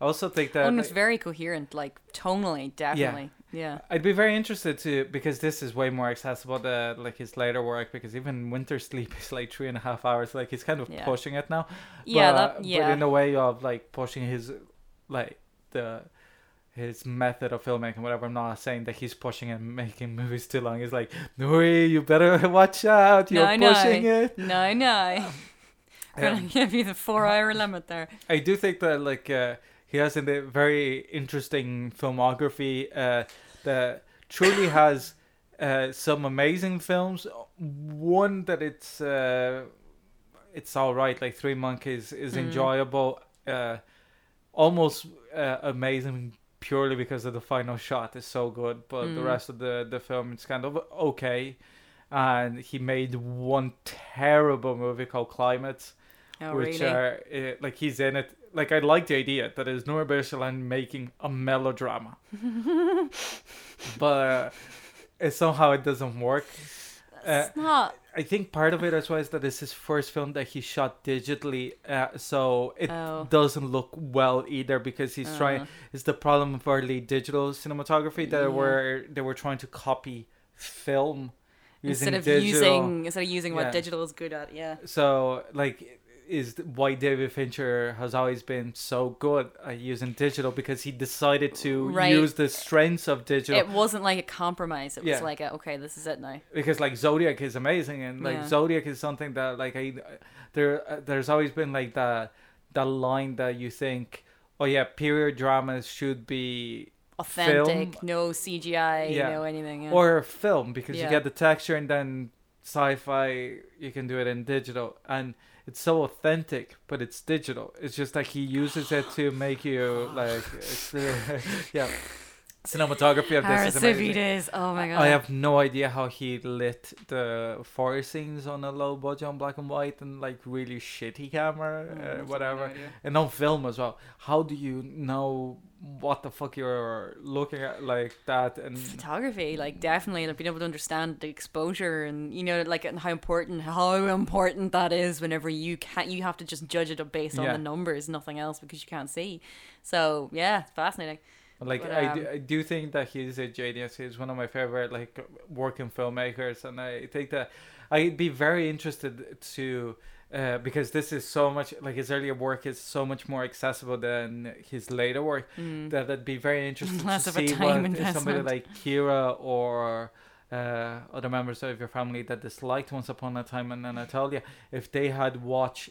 also think that... And it's very coherent, like, tonally, definitely. Yeah. I'd be very interested to, because this is way more accessible to like his later work, because even Winter Sleep is like 3.5 hours. Like, he's kind of pushing it now. Yeah, but in a way of like pushing his like his method of filmmaking, whatever. I'm not saying that he's pushing and making movies too long. He's like, Nuri, you better watch out. You're pushing it. No. I'm gonna give you the 4-hour limit there. I do think that like he has a very interesting filmography. That truly has some amazing films. One that it's all right. Like Three Monkeys is enjoyable, almost amazing purely because of the final shot is so good. But the rest of the film, it's kind of okay. And he made one terrible movie called Climates, like he's in it. Like, I like the idea that is Nuri Bilge Ceylan making a melodrama, but somehow it doesn't work. It's not. I think part of it as well is that it's his first film that he shot digitally, so it doesn't look well either, because he's trying. It's the problem of early digital cinematography that they were trying to copy film instead of using what digital is good at. Yeah. So like. Is why David Fincher has always been so good at using digital, because he decided to use the strengths of digital. It wasn't like a compromise. It was like, okay, this is it now. Because like Zodiac is amazing, and like Zodiac is something that like there's always been like that line that you think, oh yeah, period dramas should be authentic, film. No CGI, no anything, or film, because you get the texture, and then sci-fi you can do it in digital, and. It's so authentic, but it's digital. It's just like he uses it to make you like, cinematography of this is amazing. Days. Oh my god! I have no idea how he lit the forest scenes on a low budget, on black and white, and like really shitty camera, whatever, and on film as well. How do you know what the fuck you're looking at like that? And photography, like definitely, and being able to understand the exposure, and you know, like, and how important that is. Whenever you have to just judge it based on the numbers, nothing else, because you can't see. So yeah, it's fascinating. Like, but, I do think that he's a genius. He's one of my favorite like working filmmakers, and I think that I'd be very interested to because this is so much like his earlier work is so much more accessible than his later work. That I'd be very interested to see what somebody like Kira or other members of your family that disliked Once Upon a Time in Anatolia, if they had watched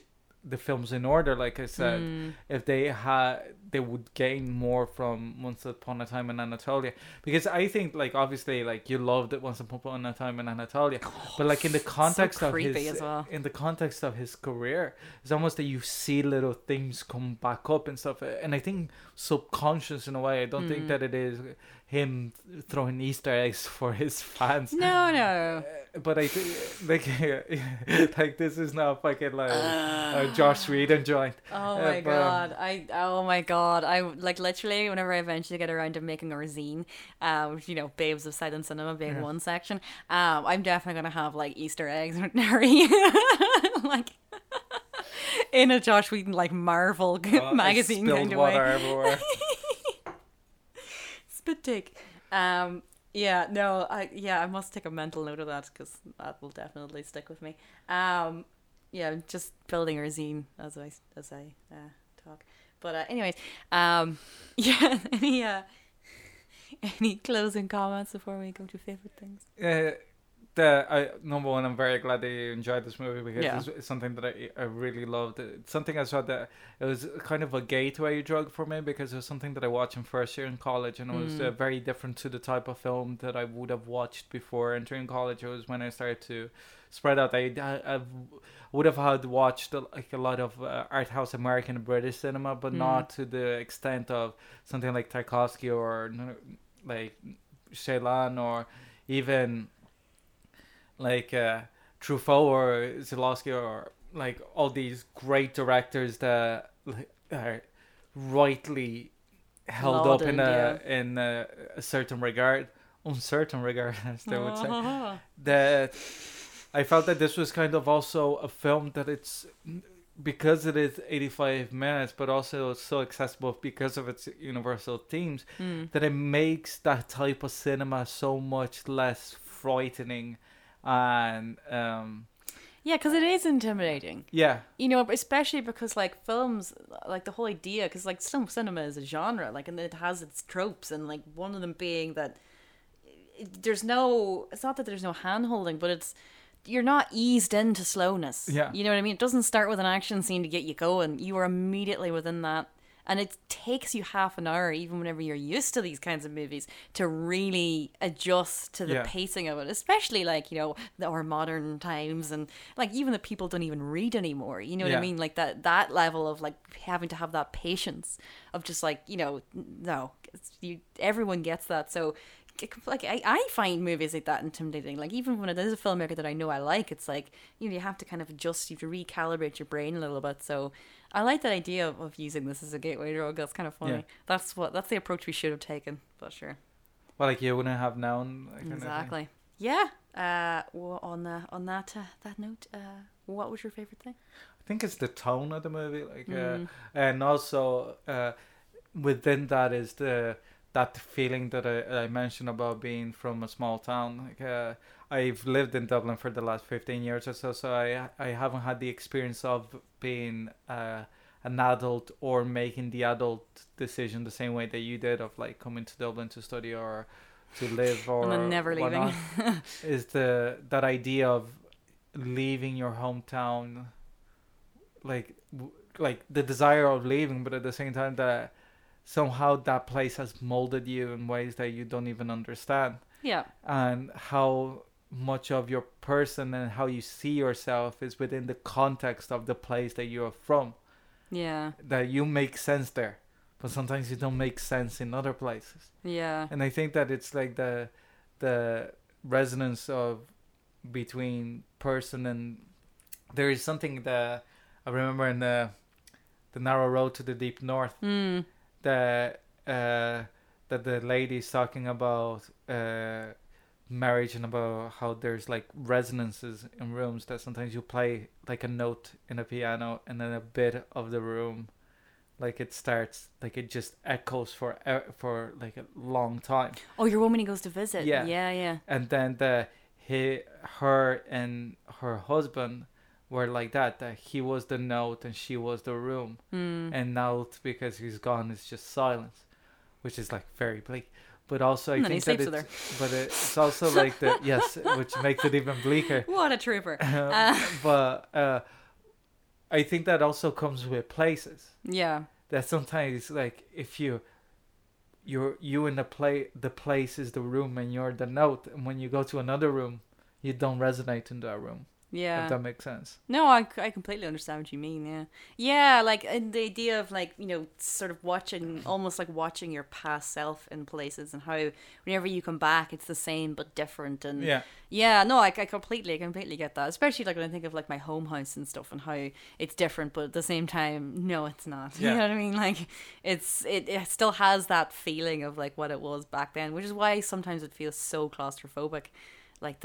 the films in order, like I said, if they had, they would gain more from Once Upon a Time in Anatolia, because I think, like, obviously, like, you loved it, Once Upon a Time in Anatolia, but like in the context so of his, well, in the context of his career, it's almost that you see little things come back up and stuff, and I think subconscious in a way. I don't think that it is him throwing Easter eggs for his fans. No. But I think, like this is not fucking like Josh Whedon joint. Oh my god! I like literally whenever I eventually get around to making a zine, which, you know, Babes of Silent Cinema being one section, I'm definitely gonna have like Easter eggs with Nuri, like in a Josh Whedon like Marvel magazine kind of water way. Everywhere. Spit take. I must take a mental note of that because that will definitely stick with me. Just building our zine as I talk. But anyways, any closing comments before we go to favorite things? Number one, I'm very glad that you enjoyed this movie because it's something that I really loved. It's something I saw that it was kind of a gateway drug for me because it was something that I watched in first year in college, and it was very different to the type of film that I would have watched before entering college. It was when I started to spread out. I would have had watched like a lot of art house American and British cinema, but not to the extent of something like Tarkovsky or like Ceylan or even like Truffaut or Zilowski or like all these great directors that are rightly held up in a uncertain regard, as they would say. That I felt that this was kind of also a film that it's, because it is 85 minutes, but also so accessible because of its universal themes, that it makes that type of cinema so much less frightening. And because it is intimidating, especially because like films, like the whole idea, because like some cinema is a genre, like, and it has its tropes, and like one of them being that it's not that there's no hand holding, but it's, you're not eased into slowness. You know what I mean? It doesn't start with an action scene to get you going. You are immediately within that, and it takes you half an hour, even whenever you're used to these kinds of movies, to really adjust to the pacing of it, especially like, our modern times, and like even the people don't even read anymore. You know what I mean? Like that level of like having to have that patience of just like, everyone gets that. So like I find movies like that intimidating. Like even when it is a filmmaker that I know I like, it's like, you have to kind of adjust, you have to recalibrate your brain a little bit. So I like that idea of using this as a gateway drug. That's kind of funny. That's the approach we should have taken, but sure. Well, like you wouldn't have known. Exactly. Yeah. Well, on that note, what was your favorite thing? I think it's the tone of the movie, like, and also within that is that feeling that I mentioned about being from a small town. Like, I've lived in Dublin for the last 15 years or so, I haven't had the experience of being an adult or making the adult decision the same way that you did, of like coming to Dublin to study or to live or and never leaving. Is that idea of leaving your hometown, like the desire of leaving, but at the same time that somehow that place has molded you in ways that you don't even understand. Yeah. And how much of your person and how you see yourself is within the context of the place that you are from. Yeah. That you make sense there, but sometimes you don't make sense in other places. Yeah. And I think that it's like the resonance of between person, and there is something that I remember in the Narrow Road to the Deep North. Mm. That the lady's talking about marriage and about how there's like resonances in rooms, that sometimes you play like a note in a piano and then a bit of the room, like it starts, like it just echoes for like a long time. Oh, your woman he goes to visit. Yeah. And then her and her husband were like that he was the note and she was the room, and now because he's gone it's just silence, which is like very bleak, but also I think that it's also like the which makes it even bleaker. What a trooper. But I think that also comes with places. Yeah. That sometimes it's like if you in the place is the room and you're the note, and when you go to another room, you don't resonate in that room. Yeah. If that makes sense. No, I completely understand what you mean, yeah. Yeah, like the idea of like, you know, sort of watching, almost like watching your past self in places and how whenever you come back, it's the same but different. And I completely get that. Especially like when I think of like my home house and stuff and how it's different, but at the same time, no, it's not. Yeah. You know what I mean? Like it still has that feeling of like what it was back then, which is why sometimes it feels so claustrophobic. Like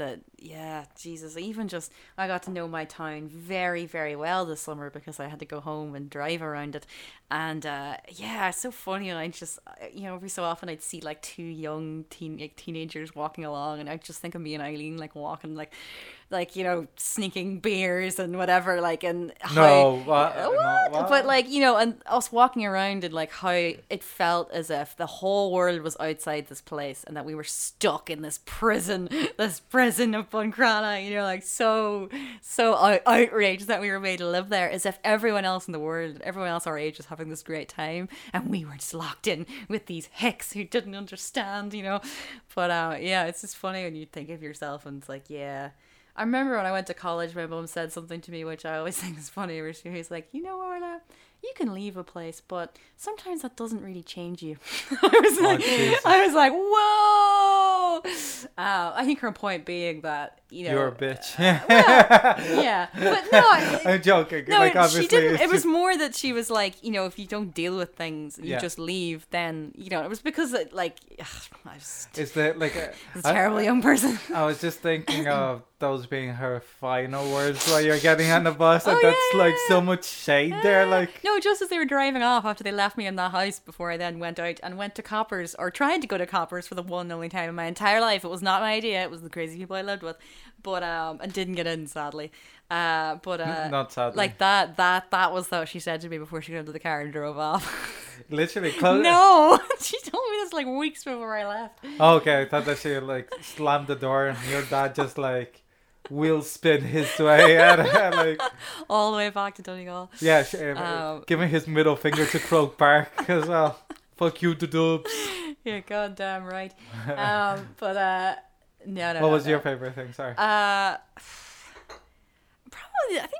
Jesus, even just, I got to know my town very, very well this summer because I had to go home and drive around it. And it's so funny. And I just, you know, every so often I'd see like two young teenagers walking along, and I just think of me and Eileen like walking like, you know, sneaking beers and whatever, like, and but like, you know, and us walking around and like how it felt as if the whole world was outside this place and that we were stuck in this prison of Pancrana, you know, like so outraged that we were made to live there, as if everyone else in the world, everyone else our age was having this great time and we were just locked in with these hicks who didn't understand, you know. But it's just funny when you think of yourself and it's like, yeah. I remember when I went to college, my mum said something to me, which I always think is funny, where she was like, you know, Orla, you can leave a place, but sometimes that doesn't really change you. I was like, whoa! I think her point being that, you know. You're a bitch. Yeah. But no. I'm joking. No, like, obviously, she didn't. It was more that she was like, you know, if you don't deal with things and you just leave, then, you know, it was because it, like, it's a terrible young person. I was just thinking of those being her final words while you're getting on the bus. And so much shade there. Like, no, just as they were driving off after they left me in that house, before I then went out and went to Coppers, or tried to go to Coppers for the one and only time in my entire life. It was not my idea. It was the crazy people I lived with, but and didn't get in, sadly. Not sadly. Like that was what she said to me before she got into the car and drove off. Literally, no, she told me this like weeks before I left. Oh, okay, I thought that she like slammed the door and your dad just like. Will spin his way and like all the way back to Donegal. Yeah, giving his middle finger to Croke Park as well. Fuck you to Dubs. You're goddamn right. No. What was your favorite thing? Sorry.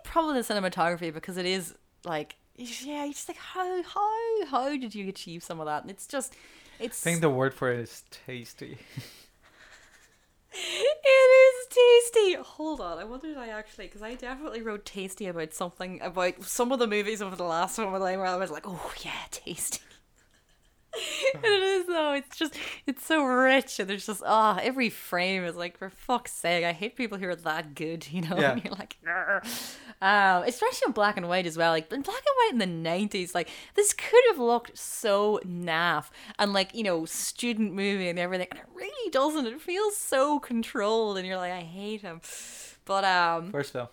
Probably the cinematography, because it is like, yeah, you just like how did you achieve some of that? And I think the word for it is tasty. It is tasty. Hold on, I wonder if I actually, because I definitely wrote tasty about something, about some of the movies over the last one where I was like, oh yeah, tasty. And it is though, it's just, it's so rich, and there's just every frame is like, for fuck's sake, I hate people who are that good, you know. Yeah. And you're like, especially in black and white as well, like in black and white in the 90s, like this could have looked so naff and like, you know, student movie and everything, and it really doesn't, it feels so controlled and you're like, I hate him. But first though,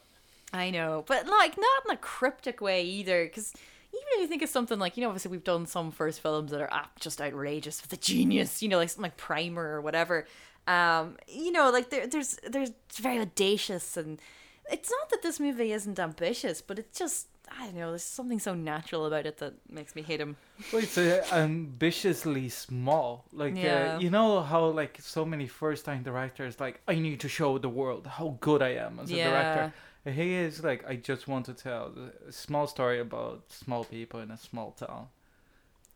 I know, but like not in a cryptic way either, because even if you think of something like, you know, obviously we've done some first films that are just outrageous with the genius, you know, like something like Primer or whatever. You know, like there's very audacious, and it's not that this movie isn't ambitious, but it's just, I don't know, there's something so natural about it that makes me hate him. Well, it's ambitiously small. Like, you know how like so many first-time directors, like, I need to show the world how good I am as a director. He is like, I just want to tell a small story about small people in a small town.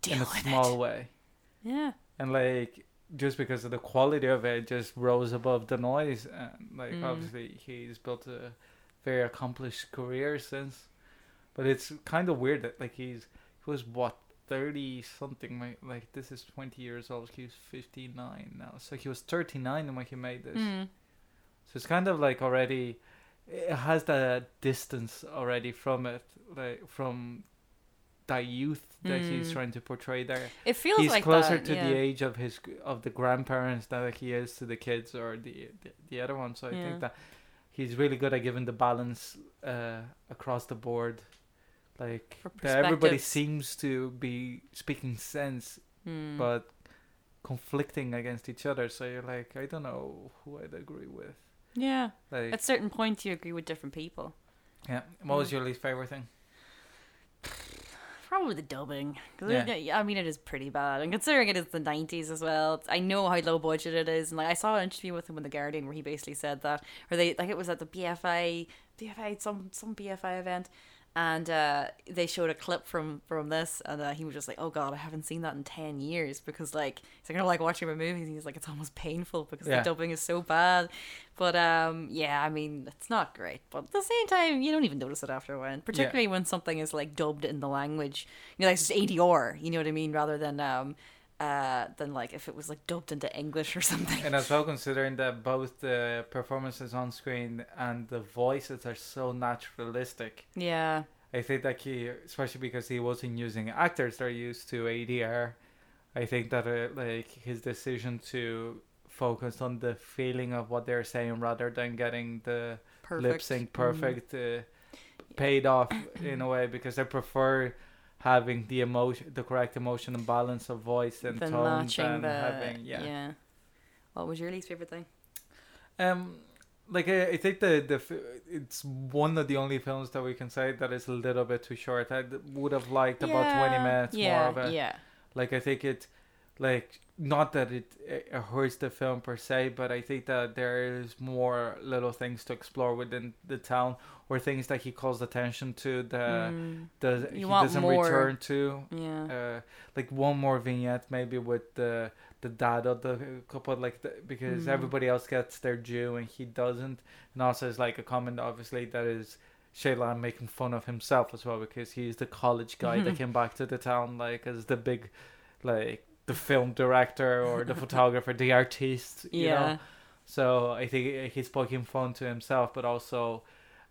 Deal in a small way. Yeah. And like, just because of the quality of it, just rose above the noise. And like, obviously, he's built a very accomplished career since. But it's kind of weird that like he was 30-something. Like, this is 20 years old. He's 59 now. So he was 39 when he made this. So it's kind of like already... It has that distance already from it, like from that youth that he's trying to portray there. It feels he's like closer that, to the age of the grandparents than he is to the kids or the other one. So I think that he's really good at giving the balance across the board. Like that everybody seems to be speaking sense, but conflicting against each other. So you're like, I don't know who I'd agree with. Yeah, like, at certain points you agree with different people. Yeah. What was your least favorite thing? probably the dubbing. Yeah. I mean, it is pretty bad. And considering it is the 90s as well, I know how low budget it is. And like, I saw an interview with him in The Guardian where he basically said that, or they, like, it was at the BFI, some BFI event. And they showed a clip from this, and he was just like, "Oh God, I haven't seen that in 10 years," because like it's kind of like watching my movies. And he's like, "It's almost painful because the dubbing is so bad." But yeah, I mean, it's not great. But at the same time, you don't even notice it after a while, particularly when something is like dubbed in the language. You know, like it's just ADR. You know what I mean? Rather than like if it was like dubbed into English or something. And as well, considering that both the performances on screen and the voices are so naturalistic. Yeah. I think that he, especially because he wasn't using actors that are used to ADR, I think that like his decision to focus on the feeling of what they're saying rather than getting the lip sync perfect paid off in a way, because I prefer having the emotion, the correct emotion and balance of voice and tone, and having What was your least favorite thing? Like I think it's one of the only films that we can say that is a little bit too short. I would have liked about 20 minutes more of it. Yeah. Like I think it, like not that it hurts the film per se, but I think that there is more little things to explore within the town, or things that he calls attention to that he doesn't return to. Like one more vignette maybe with the dad of the couple, like because everybody else gets their due and he doesn't. And also it's like a comment obviously that is Ceylan making fun of himself as well, because he's the college guy that came back to the town like as the big, like the film director or the photographer, the artist, you know. So I think he's poking fun to himself, but also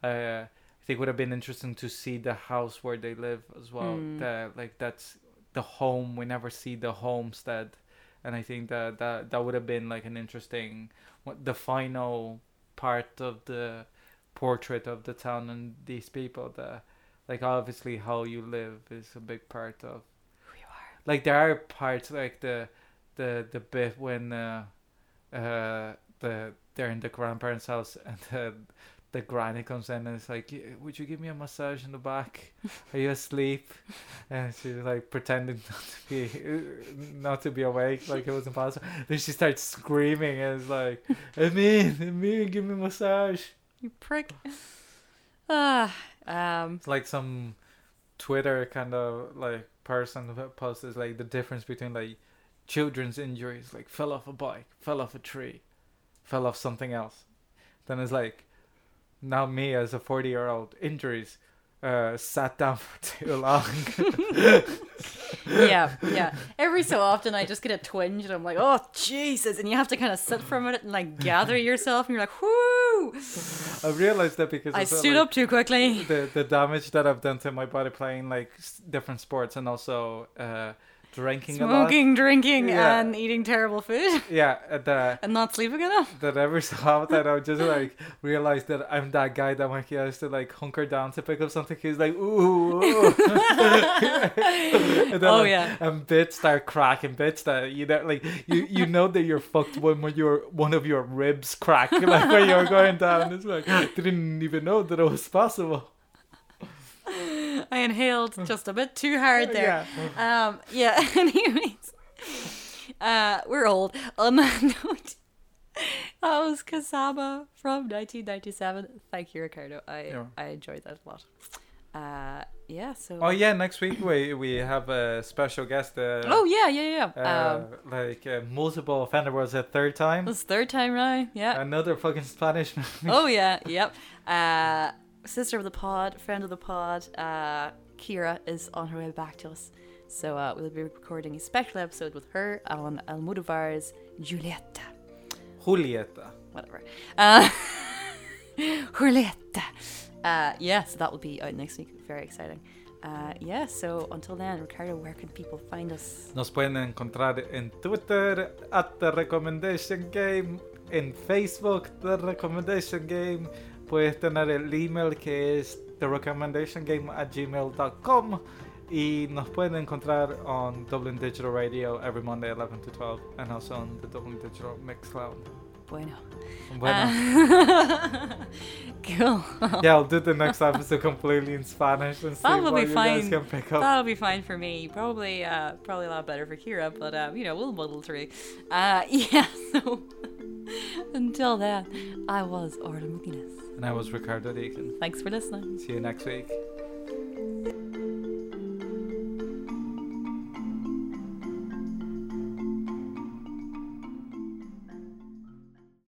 I think it would have been interesting to see the house where they live as well. That, like, that's the home. We never see the homestead, and I think that would have been like an interesting, the final part of the portrait of the town and these people. That, like, obviously how you live is a big part of. Like there are parts like the bit when they're in the grandparents' house and the granny comes in and it's like, "Would you give me a massage in the back? Are you asleep?" And she's like pretending not to be awake, like it was impossible. Then she starts screaming and it's like, "Emin, give me a massage. You prick." It's like some Twitter kind of like person that posts like the difference between like children's injuries, like fell off a bike, fell off a tree, fell off something else. Then it's like, now me as a 40-year-old, injuries, sat down for too long. Yeah. Every so often I just get a twinge and I'm like, "Oh Jesus," and you have to kind of sit for a minute and like gather yourself and you're like, "Whoo!" I've realized that because I stood up too quickly. The damage that I've done to my body playing like different sports and also drinking, smoking, and eating terrible food. And not sleeping enough. That every so often I just like realize that I'm that guy that when he has to like hunker down to pick up something, he's like, "Ooh." And then, and bits start cracking, bits that you know, like you know that you're fucked when one of your ribs crack, like when you're going down. It's like I didn't even know that it was possible. I inhaled just a bit too hard there. Anyways, we're old. On that note, that was Kasaba from 1997. Thank you, Ricardo. I enjoyed that a lot. Next week we have a special guest. Multiple offender was a third time. It's third time now. Yeah. Another fucking Spanish movie. Sister of the pod, friend of the pod, Kira is on her way back to us, so we'll be recording a special episode with her on Almodovar's Julieta, whatever. Julieta. So that will be out next week. Very exciting. So until then, Ricardo, where can people find us? Nos pueden encontrar en Twitter @TheRecommendationGame, en Facebook TheRecommendationGame. Puedes tener el email que es therecommendationgame@gmail.com, y nos pueden encontrar on Dublin Digital Radio every Monday 11 to 12 and also on the Dublin Digital Mixcloud. Bueno. Cool. Yeah, I'll do the next episode completely in Spanish and see what you guys can pick up. That'll be fine for me. Probably a lot better for Kira, but we'll muddle through. So until then, I was Orla Mc Nelis. And I was Ricardo Deakin. Thanks for listening. See you next week.